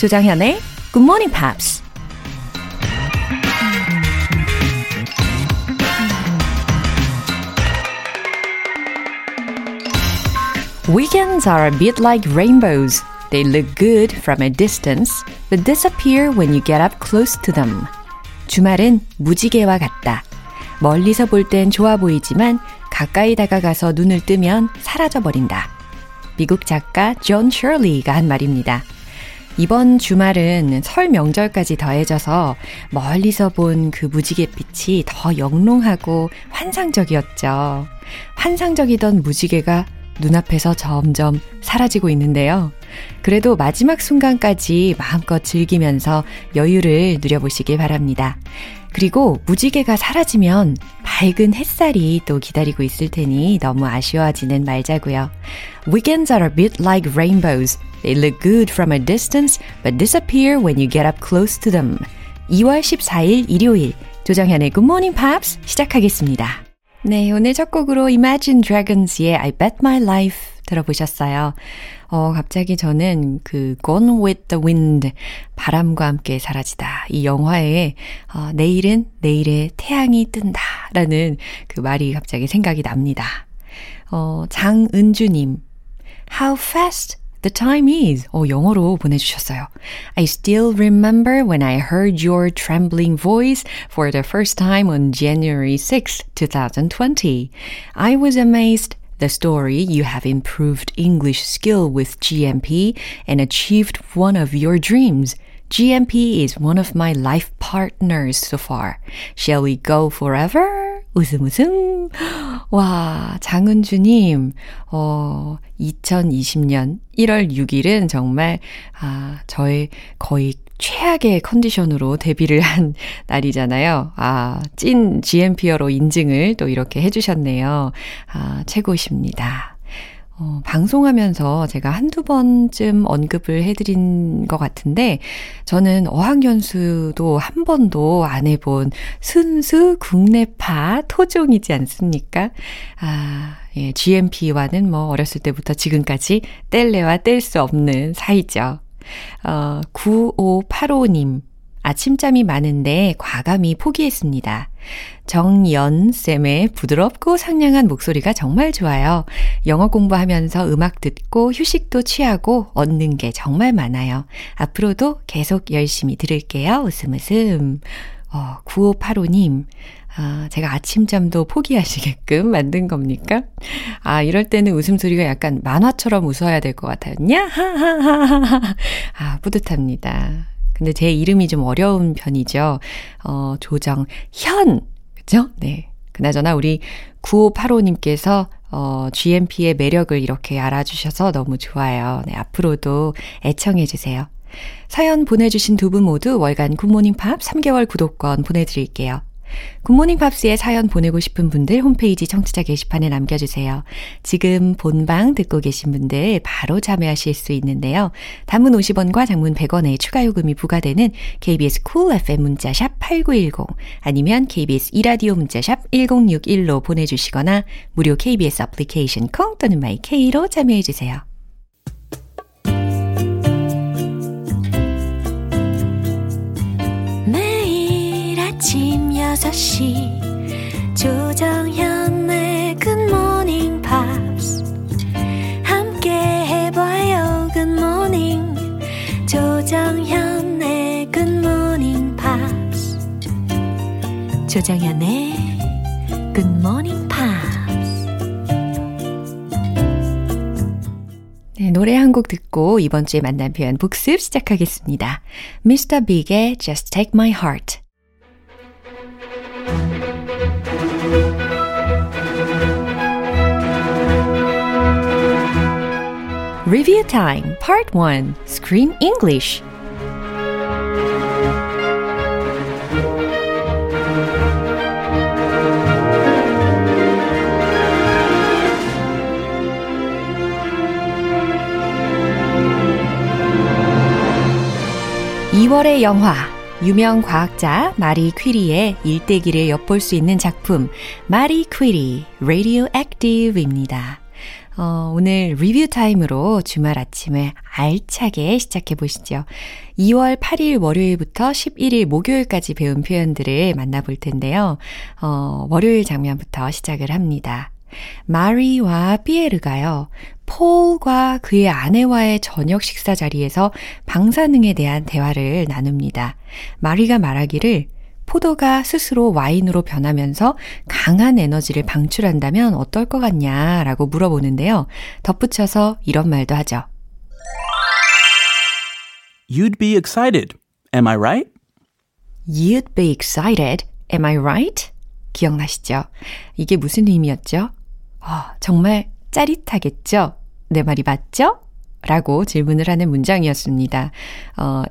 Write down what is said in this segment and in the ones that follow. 조장현의 Good Morning Pops. Weekends are a bit like rainbows. They look good from a distance, but disappear when you get up close to them. 주말은 무지개와 같다. 멀리서 볼 땐 좋아 보이지만 가까이 다가가서 눈을 뜨면 사라져버린다. 미국 작가 존 셔리가 한 말입니다. 이번 주말은 설 명절까지 더해져서 멀리서 본 그 무지갯빛이 더 영롱하고 환상적이었죠. 환상적이던 무지개가 눈앞에서 점점 사라지고 있는데요. 그래도 마지막 순간까지 마음껏 즐기면서 여유를 누려보시길 바랍니다. 그리고 무지개가 사라지면 밝은 햇살이 또 기다리고 있을 테니 너무 아쉬워하지는 말자고요. Weekends are a bit like rainbows. They look good from a distance, but disappear when you get up close to them. 2월 14일 일요일, 조정현의 Good Morning Pops 시작하겠습니다. 네, 오늘 첫 곡으로 Imagine Dragons의 I Bet My Life 들어보셨어요. 갑자기 저는 그 Gone with the Wind, 바람과 함께 사라지다. 이 영화에 내일은 내일의 태양이 뜬다 라는 그 말이 갑자기 생각이 납니다. 장은주님, How fast the time is. 영어로 보내주셨어요. I still remember when I heard your trembling voice for the first time on January 6, 2020. I was amazed. The story, you have improved English skill with GMP and achieved one of your dreams. GMP is one of my life partners so far. Shall we go forever? 웃음 웃음. 와, 장은주님, 2020년 1월 6일은 정말 저의 거의 최악의 컨디션으로 데뷔를 한 날이잖아요. 찐 GMP어로 인증을 또 이렇게 해주셨네요. 최고십니다. 방송하면서 제가 한두 번쯤 언급을 해드린 것 같은데, 저는 어학연수도 한 번도 안 해본 순수 국내파 토종이지 않습니까? 예, GMP와는 뭐 어렸을 때부터 지금까지 뗄래야 뗄 수 없는 사이죠. 9585님, 아침잠이 많은데 과감히 포기했습니다. 정연쌤의 부드럽고 상냥한 목소리가 정말 좋아요. 영어 공부하면서 음악 듣고 휴식도 취하고 얻는 게 정말 많아요. 앞으로도 계속 열심히 들을게요. 웃음 웃음. 9585님, 제가 아침잠도 포기하시게끔 만든 겁니까? 이럴 때는 웃음소리가 약간 만화처럼 웃어야 될 것 같아요. 냐하하하하. 뿌듯합니다. 근데 제 이름이 좀 어려운 편이죠. 조정현. 그죠? 네. 그나저나 우리 9585님께서 GMP의 매력을 이렇게 알아주셔서 너무 좋아요. 네, 앞으로도 애청해주세요. 사연 보내주신 두 분 모두 월간 굿모닝팝 3개월 구독권 보내드릴게요. 굿모닝 팝스에 사연 보내고 싶은 분들 홈페이지 청취자 게시판에 남겨주세요. 지금 본방 듣고 계신 분들 바로 참여하실 수 있는데요. 단문 50원과 장문 100원의 추가 요금이 부과되는 KBS Cool FM 문자샵 8910 아니면 KBS 이라디오 문자샵 1061로 보내주시거나 무료 KBS 애플리케이션 콩 또는 마이K로 참여해주세요. 매일 아침 6시 조정현의 Good Morning Pops 함께 해봐요. Good Morning 조정현의 Good Morning Pops. 조정현의 Good Morning Pops. 네, 노래 한 곡 듣고 이번 주에 만난 표현 복습 시작하겠습니다. Mr. Big의 Just Take My Heart. Review Time, Part 1, Screen English. (2월의) 영화, 유명 과학자 마리 퀴리의 일대기를 엿볼 수 있는 작품, 마리 퀴리, Radioactive입니다. 오늘 리뷰 타임으로 주말 아침에 알차게 시작해 보시죠. 2월 8일 월요일부터 11일 목요일까지 배운 표현들을 만나볼 텐데요. 월요일 장면부터 시작을 합니다. 마리와 피에르가요. 폴과 그의 아내와의 저녁 식사 자리에서 방사능에 대한 대화를 나눕니다. 마리가 말하기를 포도가 스스로 와인으로 변하면서 강한 에너지를 방출한다면 어떨 것 같냐라고 물어보는데요. 덧붙여서 이런 말도 하죠. You'd be excited, am I right? You'd be excited, am I right? 기억나시죠? 이게 무슨 의미였죠? 정말 짜릿하겠죠? 내 말이 맞죠? 라고 질문을 하는 문장이었습니다.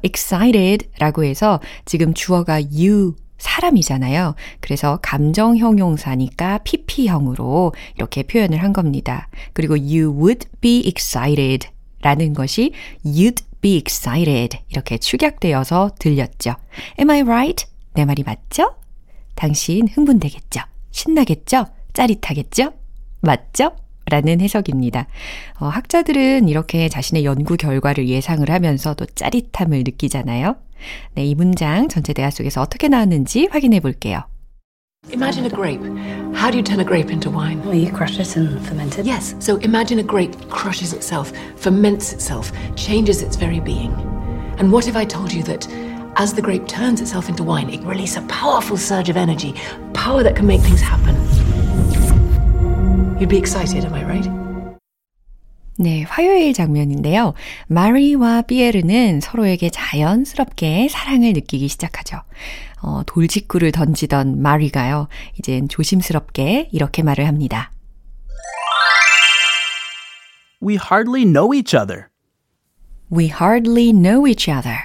excited라고 해서 지금 주어가 you 사람이잖아요. 그래서 감정 형용사니까 PP형으로 이렇게 표현을 한 겁니다. 그리고 you would be excited 라는 것이 you'd be excited 이렇게 축약되어서 들렸죠. Am I right? 내 말이 맞죠? 당신 흥분되겠죠? 신나겠죠? 짜릿하겠죠? 맞죠? 라는 해석입니다. 학자들은 이렇게 자신의 연구 결과를 예상을 하면서 또 짜릿함을 느끼잖아요. 네, 이 문장 전체 대화 속에서 어떻게 나왔는지 확인해 볼게요. Imagine a grape. How do you turn a grape into wine? Well, you crush it and ferment it. Yes, so imagine a grape crushes itself, ferments itself, changes its very being. And what if I told you that as the grape turns itself into wine, it releases a powerful surge of energy, power that can make things happen. You'd be excited, am I right? 네, 화요일 장면인데요. 마리와 피에르는 서로에게 자연스럽게 사랑을 느끼기 시작하죠. 돌직구를 던지던 마리가요. 이젠 조심스럽게 이렇게 말을 합니다. We hardly know each other. We hardly know each other.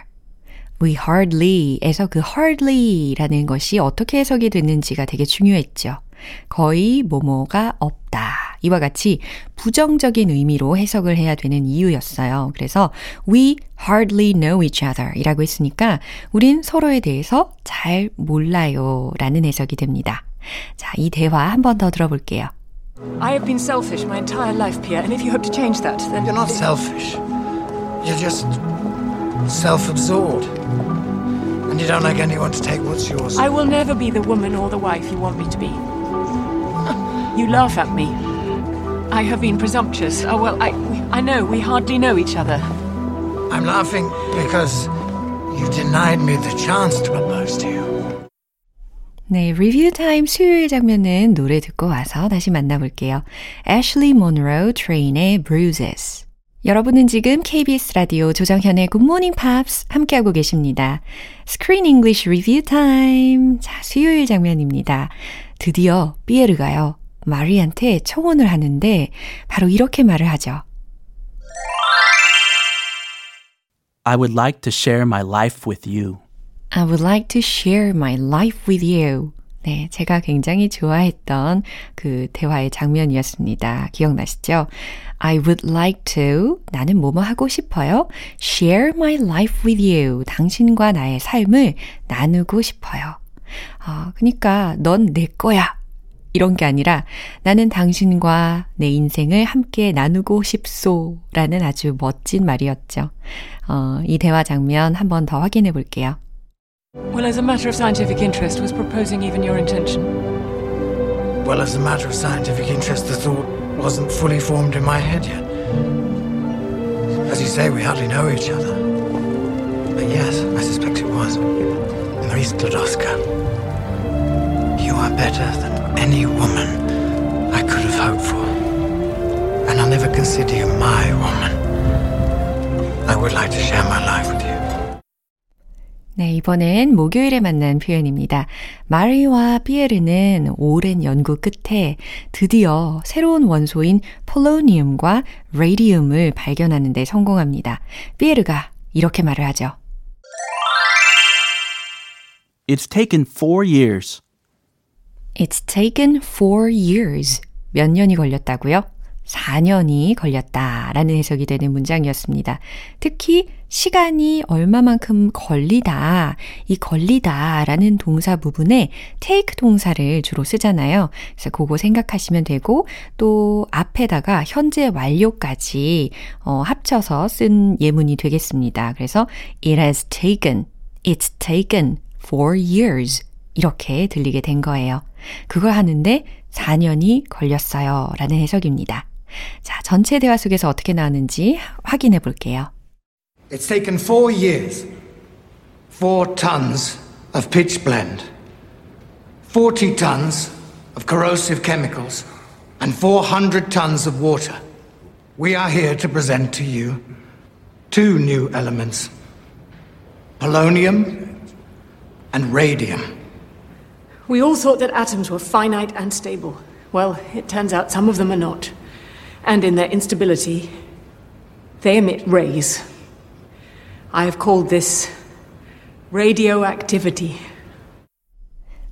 We hardly에서 그 hardly라는 것이 어떻게 해석이 됐는지가 되게 중요했죠. 거의 뭐뭐가 없다. 이와 같이 부정적인 의미로 해석을 해야 되는 이유였어요. 그래서 we hardly know each other 이라고 했으니까 우린 서로에 대해서 잘 몰라요 라는 해석이 됩니다. 자, 이 대화 한 번 더 들어볼게요. I have been selfish my entire life, Pierre. And if you hope to change that, then you're not selfish. You're just self-absorbed. And you don't like anyone to take what's yours. I will never be the woman or the wife you want me to be. You laugh at me. I have been presumptuous. Oh, well, I know we hardly know each other. I'm laughing because you denied me the chance to propose to you. 네, 리뷰 타임 수요일 장면은 노래 듣고 와서 다시 만나볼게요. Ashley Monroe, Train의 Bruises. 여러분은 지금 KBS 라디오 조정현의 굿모닝 팝스 함께하고 계십니다. 스크린 잉글리쉬 리뷰 타임. 자, 수요일 장면입니다. 드디어 피에르가요. 마리한테 청혼을 하는데 바로 이렇게 말을 하죠. I would like to share my life with you. I would like to share my life with you. 네, 제가 굉장히 좋아했던 그 대화의 장면이었습니다. 기억나시죠? I would like to, 나는 뭐뭐 하고 싶어요. Share my life with you. 당신과 나의 삶을 나누고 싶어요. 그러니까 넌 내 거야. 이런 게 아니라 나는 당신과 내 인생을 함께 나누고 싶소라는 아주 멋진 말이었죠. 이 대화 장면 한 번 더 확인해 볼게요. Well, as a matter of scientific interest, was proposing even your intention? Well, as a matter of scientific interest, the thought wasn't fully formed in my head yet. As you say, we hardly know each other. But yes, I suspect it was. Marie Curie. You are better than any woman I could have hoped for. And I'll never consider you my woman. I would like to share my life with you. 네, 이번엔 목요일에 만난 표현입니다. 마리와 피에르는 오랜 연구 끝에 드디어 새로운 원소인 폴로니움과 레디움을 발견하는 데 성공합니다. 피에르가 이렇게 말을 하죠. It's taken 4 years. It's taken 4 years. 몇 년이 걸렸다고요? 4년이 걸렸다라는 해석이 되는 문장이었습니다. 특히 시간이 얼마만큼 걸리다, 이 걸리다라는 동사 부분에 take 동사를 주로 쓰잖아요. 그래서 그거 생각하시면 되고 또 앞에다가 현재 완료까지 합쳐서 쓴 예문이 되겠습니다. 그래서 It has taken, it's taken 4 years 이렇게 들리게 된 거예요. 그걸 하는데 4년이 걸렸어요 라는 해석입니다. 자, 전체 대화 속에서 어떻게 나오는지 확인해 볼게요. It's taken 4 years, 4 tons of pitch blend, 40 tons of corrosive chemicals, and 400 tons of water. We are here to present to you 2 new elements, polonium and radium. We all thought that atoms were finite and stable. Well, it turns out some of them are not. And in their instability, they emit rays. I have called this radioactivity.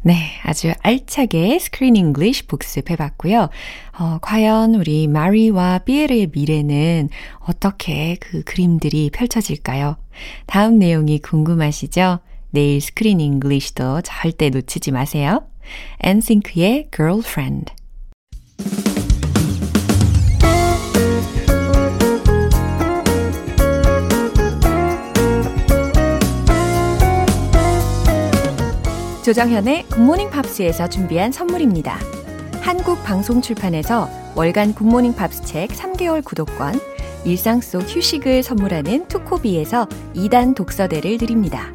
네, 아주 알차게 스크린 잉글리시 복습해봤고요. 과연 우리 마리와 피에르의 미래는 어떻게 그 그림들이 펼쳐질까요? 다음 내용이 궁금하시죠? 내일 스크린 잉글리시도 절대 놓치지 마세요. 엔싱크의 Girlfriend. 조정현의 굿모닝 팝스에서 준비한 선물입니다. 한국방송출판에서 월간 굿모닝 팝스 책 3개월 구독권, 일상 속 휴식을 선물하는 투코비에서 2단 독서대를 드립니다.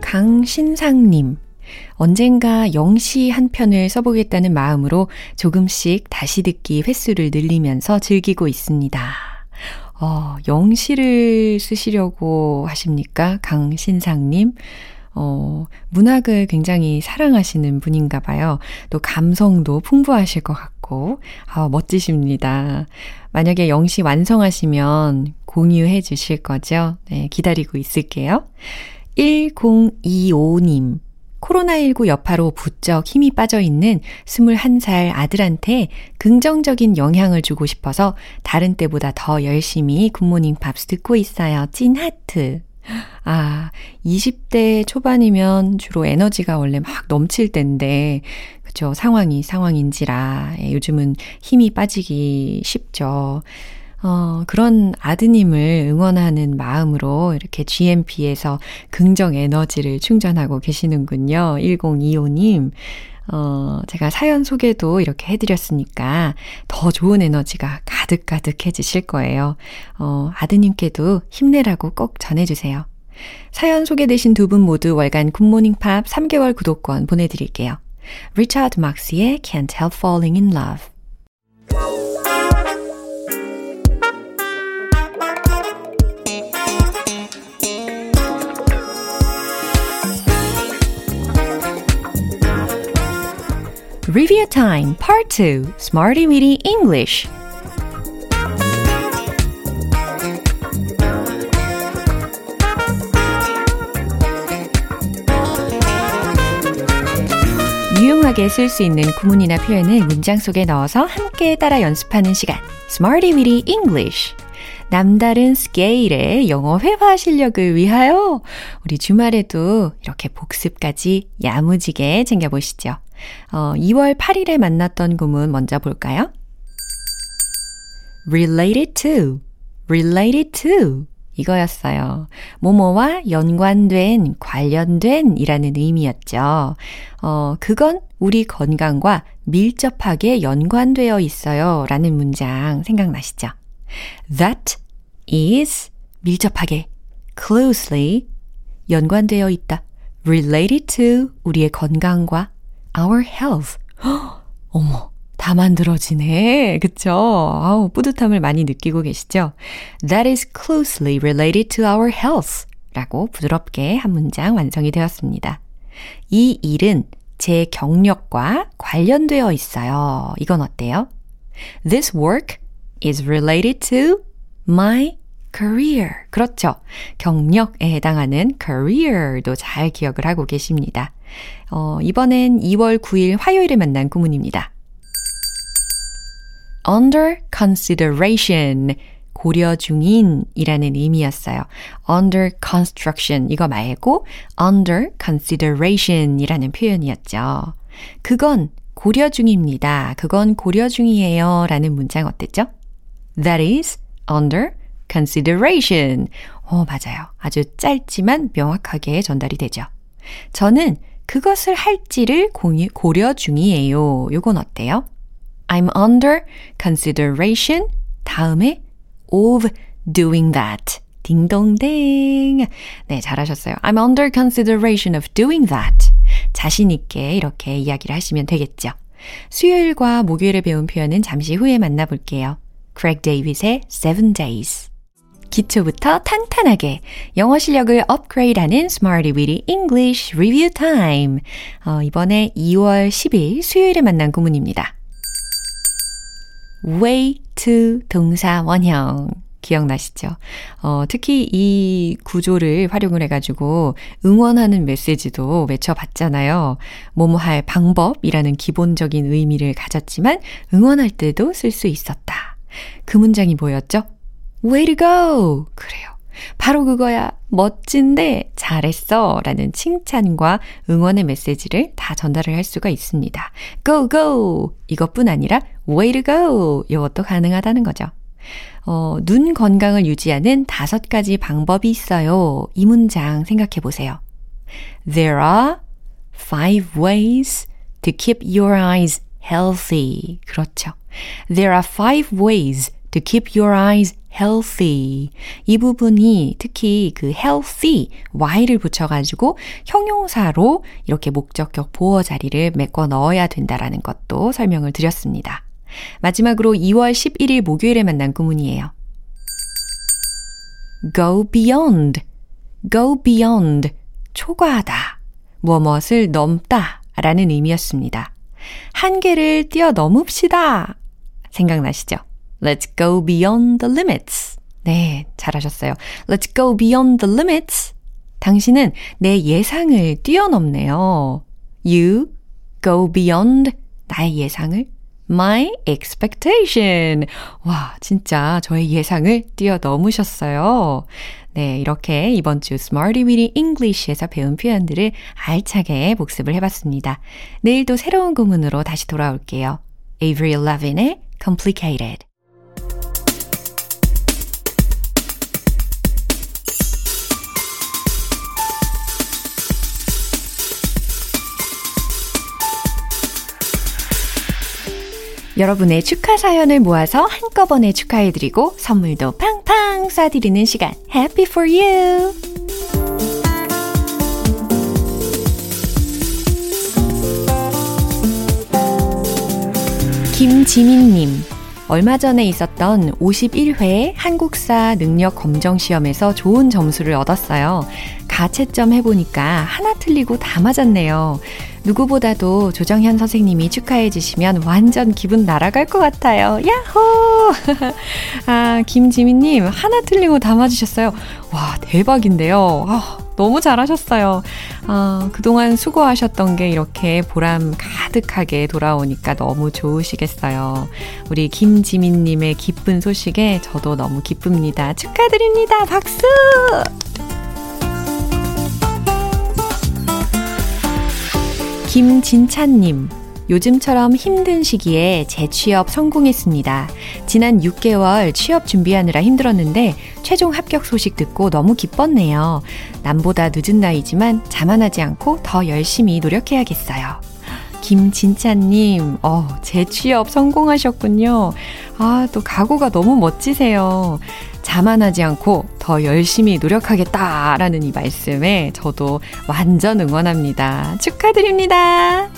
강신상님, 언젠가 영시 한 편을 써보겠다는 마음으로 조금씩 다시 듣기 횟수를 늘리면서 즐기고 있습니다. 영시를 쓰시려고 하십니까? 강신상님. 문학을 굉장히 사랑하시는 분인가 봐요. 또 감성도 풍부하실 것 같고, 멋지십니다. 만약에 영시 완성하시면 공유해 주실 거죠? 네, 기다리고 있을게요. 1025님, 코로나19 여파로 부쩍 힘이 빠져있는 21살 아들한테 긍정적인 영향을 주고 싶어서 다른 때보다 더 열심히 굿모닝 팝스 듣고 있어요. 찐 하트. 20대 초반이면 주로 에너지가 원래 막 넘칠 때인데, 그쵸, 상황인지라 요즘은 힘이 빠지기 쉽죠. 그런 아드님을 응원하는 마음으로 이렇게 GMP에서 긍정 에너지를 충전하고 계시는군요. 1025님. 제가 사연 소개도 이렇게 해드렸으니까 더 좋은 에너지가 가득가득해지실 거예요. 아드님께도 힘내라고 꼭 전해주세요. 사연 소개되신 2분 모두 월간 굿모닝 팝 3개월 구독권 보내드릴게요. 리차드 막스의 Can't Help Falling in Love. Review Time Part 2 Smarty Weedy English. 유용하게 쓸 수 있는 구문이나 표현을 문장 속에 넣어서 함께 따라 연습하는 시간, Smarty Weedy English. 남다른 스케일의 영어 회화 실력을 위하여 우리 주말에도 이렇게 복습까지 야무지게 챙겨보시죠. 2월 8일에 만났던 구문 먼저 볼까요? related to 이거였어요. 뭐뭐와 연관된, 관련된 이라는 의미였죠. 그건 우리 건강과 밀접하게 연관되어 있어요 라는 문장 생각나시죠? That is 밀접하게, closely 연관되어 있다. related to 우리의 건강과 our health. 어머, 다 만들어지네. 그쵸? 뿌듯함을 많이 느끼고 계시죠? That is closely related to our health. 라고 부드럽게 한 문장 완성이 되었습니다. 이 일은 제 경력과 관련되어 있어요. 이건 어때요? This work is related to my career. 그렇죠. 경력에 해당하는 career도 잘 기억을 하고 계십니다. 이번엔 2월 9일 화요일에 만난 구문입니다. under consideration. 고려 중인이라는 의미였어요. under construction 이거 말고 under consideration이라는 표현이었죠. 그건 고려 중입니다. 그건 고려 중이에요. 라는 문장 어땠죠? That is under consideration. 맞아요. 아주 짧지만 명확하게 전달이 되죠. 저는 그것을 할지를 고려 중이에요. 요건 어때요? I'm under consideration. 다음에 of doing that. 딩동댕. 네, 잘하셨어요. I'm under consideration of doing that. 자신 있게 이렇게 이야기를 하시면 되겠죠. 수요일과 목요일에 배운 표현은 잠시 후에 만나볼게요. Craig David의 7 Days. 기초부터 탄탄하게 영어 실력을 업그레이드하는 Smarty Weedy English Review Time. 이번에 2월 10일 수요일에 만난 구문입니다. way to 동사 원형 기억나시죠? 특히 이 구조를 활용을 해가지고 응원하는 메시지도 외쳐봤잖아요. 뭐뭐 할 방법이라는 기본적인 의미를 가졌지만 응원할 때도 쓸 수 있었다. 그 문장이 뭐였죠? Way to go! 그래요. 바로 그거야. 멋진데 잘했어. 라는 칭찬과 응원의 메시지를 다 전달을 할 수가 있습니다. Go, go! 이것뿐 아니라 way to go! 이것도 가능하다는 거죠. 눈 건강을 유지하는 5가지 방법이 있어요. 이 문장 생각해 보세요. There are 5 ways to keep your eyes healthy. 그렇죠. There are 5 ways to keep your eyes healthy. 이 부분이 특히 그 healthy, y를 붙여가지고 형용사로 이렇게 목적격 보어 자리를 메꿔 넣어야 된다라는 것도 설명을 드렸습니다. 마지막으로 2월 11일 목요일에 만난 구문이에요. go beyond, go beyond, 초과하다, 무엇을 넘다 라는 의미였습니다. 한계를 뛰어넘읍시다. 생각나시죠? Let's go beyond the limits. 네, 잘하셨어요. Let's go beyond the limits. 당신은 내 예상을 뛰어넘네요. You go beyond 나의 예상을 my expectation. 와, 진짜 저의 예상을 뛰어넘으셨어요. 네, 이렇게 이번 주 Smarty Weedy English에서 배운 표현들을 알차게 복습을 해봤습니다. 내일도 새로운 구문으로 다시 돌아올게요. Avril Lavigne의 Complicated. 여러분의 축하 사연을 모아서 한꺼번에 축하해드리고 선물도 팡팡 쏴드리는 시간 Happy for you! 김지민님, 얼마 전에 있었던 51회 한국사 능력 검정 시험에서 좋은 점수를 얻었어요. 가채점 해보니까 하나 틀리고 다 맞았네요. 누구보다도 조정현 선생님이 축하해 주시면 완전 기분 날아갈 것 같아요. 야호! 아, 김지민님 하나 틀리고 다 맞으셨어요. 와, 대박인데요. 너무 잘하셨어요. 그동안 수고하셨던 게 이렇게 보람 가득하게 돌아오니까 너무 좋으시겠어요. 우리 김지민님의 기쁜 소식에 저도 너무 기쁩니다. 축하드립니다. 박수! 김진찬님, 요즘처럼 힘든 시기에 재취업 성공했습니다. 지난 6개월 취업 준비하느라 힘들었는데 최종 합격 소식 듣고 너무 기뻤네요. 남보다 늦은 나이지만 자만하지 않고 더 열심히 노력해야겠어요. 김진찬님, 재취업 성공하셨군요. 아, 또 각오가 너무 멋지세요. 자만하지 않고 더 열심히 노력하겠다라는 이 말씀에 저도 완전 응원합니다. 축하드립니다.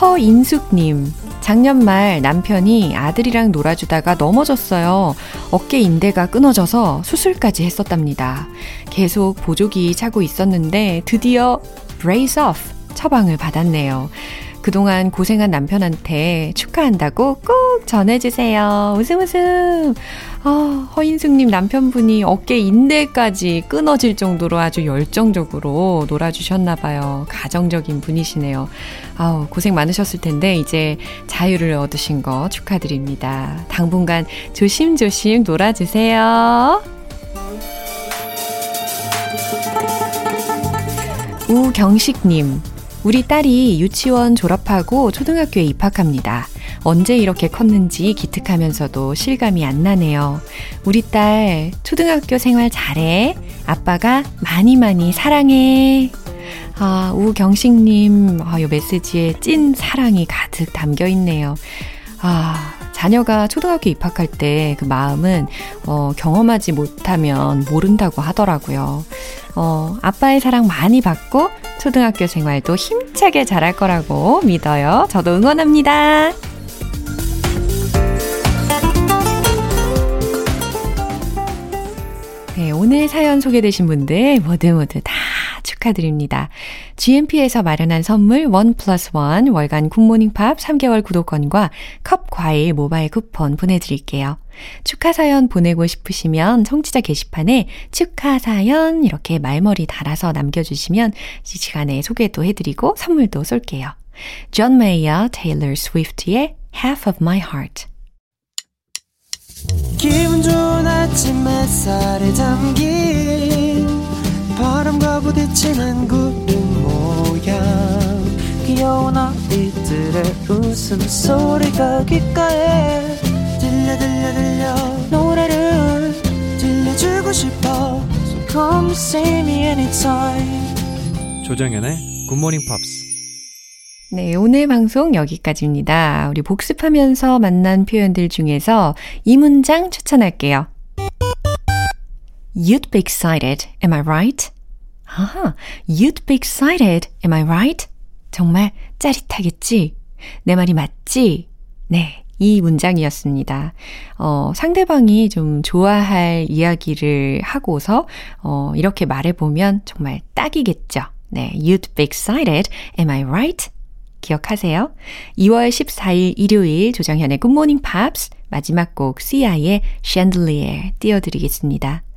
허인숙님, 작년 말 남편이 아들이랑 놀아주다가 넘어졌어요. 어깨 인대가 끊어져서 수술까지 했었답니다. 계속 보조기 차고 있었는데 드디어 brace off 처방을 받았네요. 그동안 고생한 남편한테 축하한다고 꼭 전해주세요. 웃음 웃음. 아, 허인숙님 남편분이 어깨 인대까지 끊어질 정도로 아주 열정적으로 놀아주셨나봐요. 가정적인 분이시네요. 아우, 고생 많으셨을 텐데 이제 자유를 얻으신 거 축하드립니다. 당분간 조심조심 놀아주세요. 우경식님, 우리 딸이 유치원 졸업하고 초등학교에 입학합니다. 언제 이렇게 컸는지 기특하면서도 실감이 안 나네요. 우리 딸 초등학교 생활 잘해. 아빠가 많이 많이 사랑해. 아, 우경식님, 아, 이 메시지에 찐 사랑이 가득 담겨 있네요. 아, 자녀가 초등학교 입학할 때 그 마음은 경험하지 못하면 모른다고 하더라고요. 아빠의 사랑 많이 받고 초등학교 생활도 힘차게 잘할 거라고 믿어요. 저도 응원합니다. 네, 오늘 사연 소개되신 분들 모두 다 축하드립니다. GMP에서 마련한 선물 1+1 월간 굿모닝팝 3개월 구독권과 컵 과일 모바일 쿠폰 보내드릴게요. 축하 사연 보내고 싶으시면 청취자 게시판에 축하 사연 이렇게 말머리 달아서 남겨주시면 이 시간에 소개도 해드리고 선물도 쏠게요. John Mayer, Taylor Swift의 Half of My Heart. 기분 좋은 아침 햇살에 담긴 바람과 부딪히는 구름 모양 귀여운 아이들의 웃음소리가 귓가에 들려 노래를 들려주고 싶어 So come see me anytime 조정연의 굿모닝 팝스. 네, 오늘 방송 여기까지입니다. 우리 복습하면서 만난 표현들 중에서 이 문장 추천할게요. You'd be excited, am I right? 아하, you'd be excited, am I right? 정말 짜릿하겠지? 내 말이 맞지? 네, 이 문장이었습니다. 상대방이 좀 좋아할 이야기를 하고서 이렇게 말해보면 정말 딱이겠죠. 네, you'd be excited, am I right? 기억하세요. 2월 14일 일요일 조정현의 굿모닝 팝스 마지막 곡 CI의 Chandelier 띄워드리겠습니다.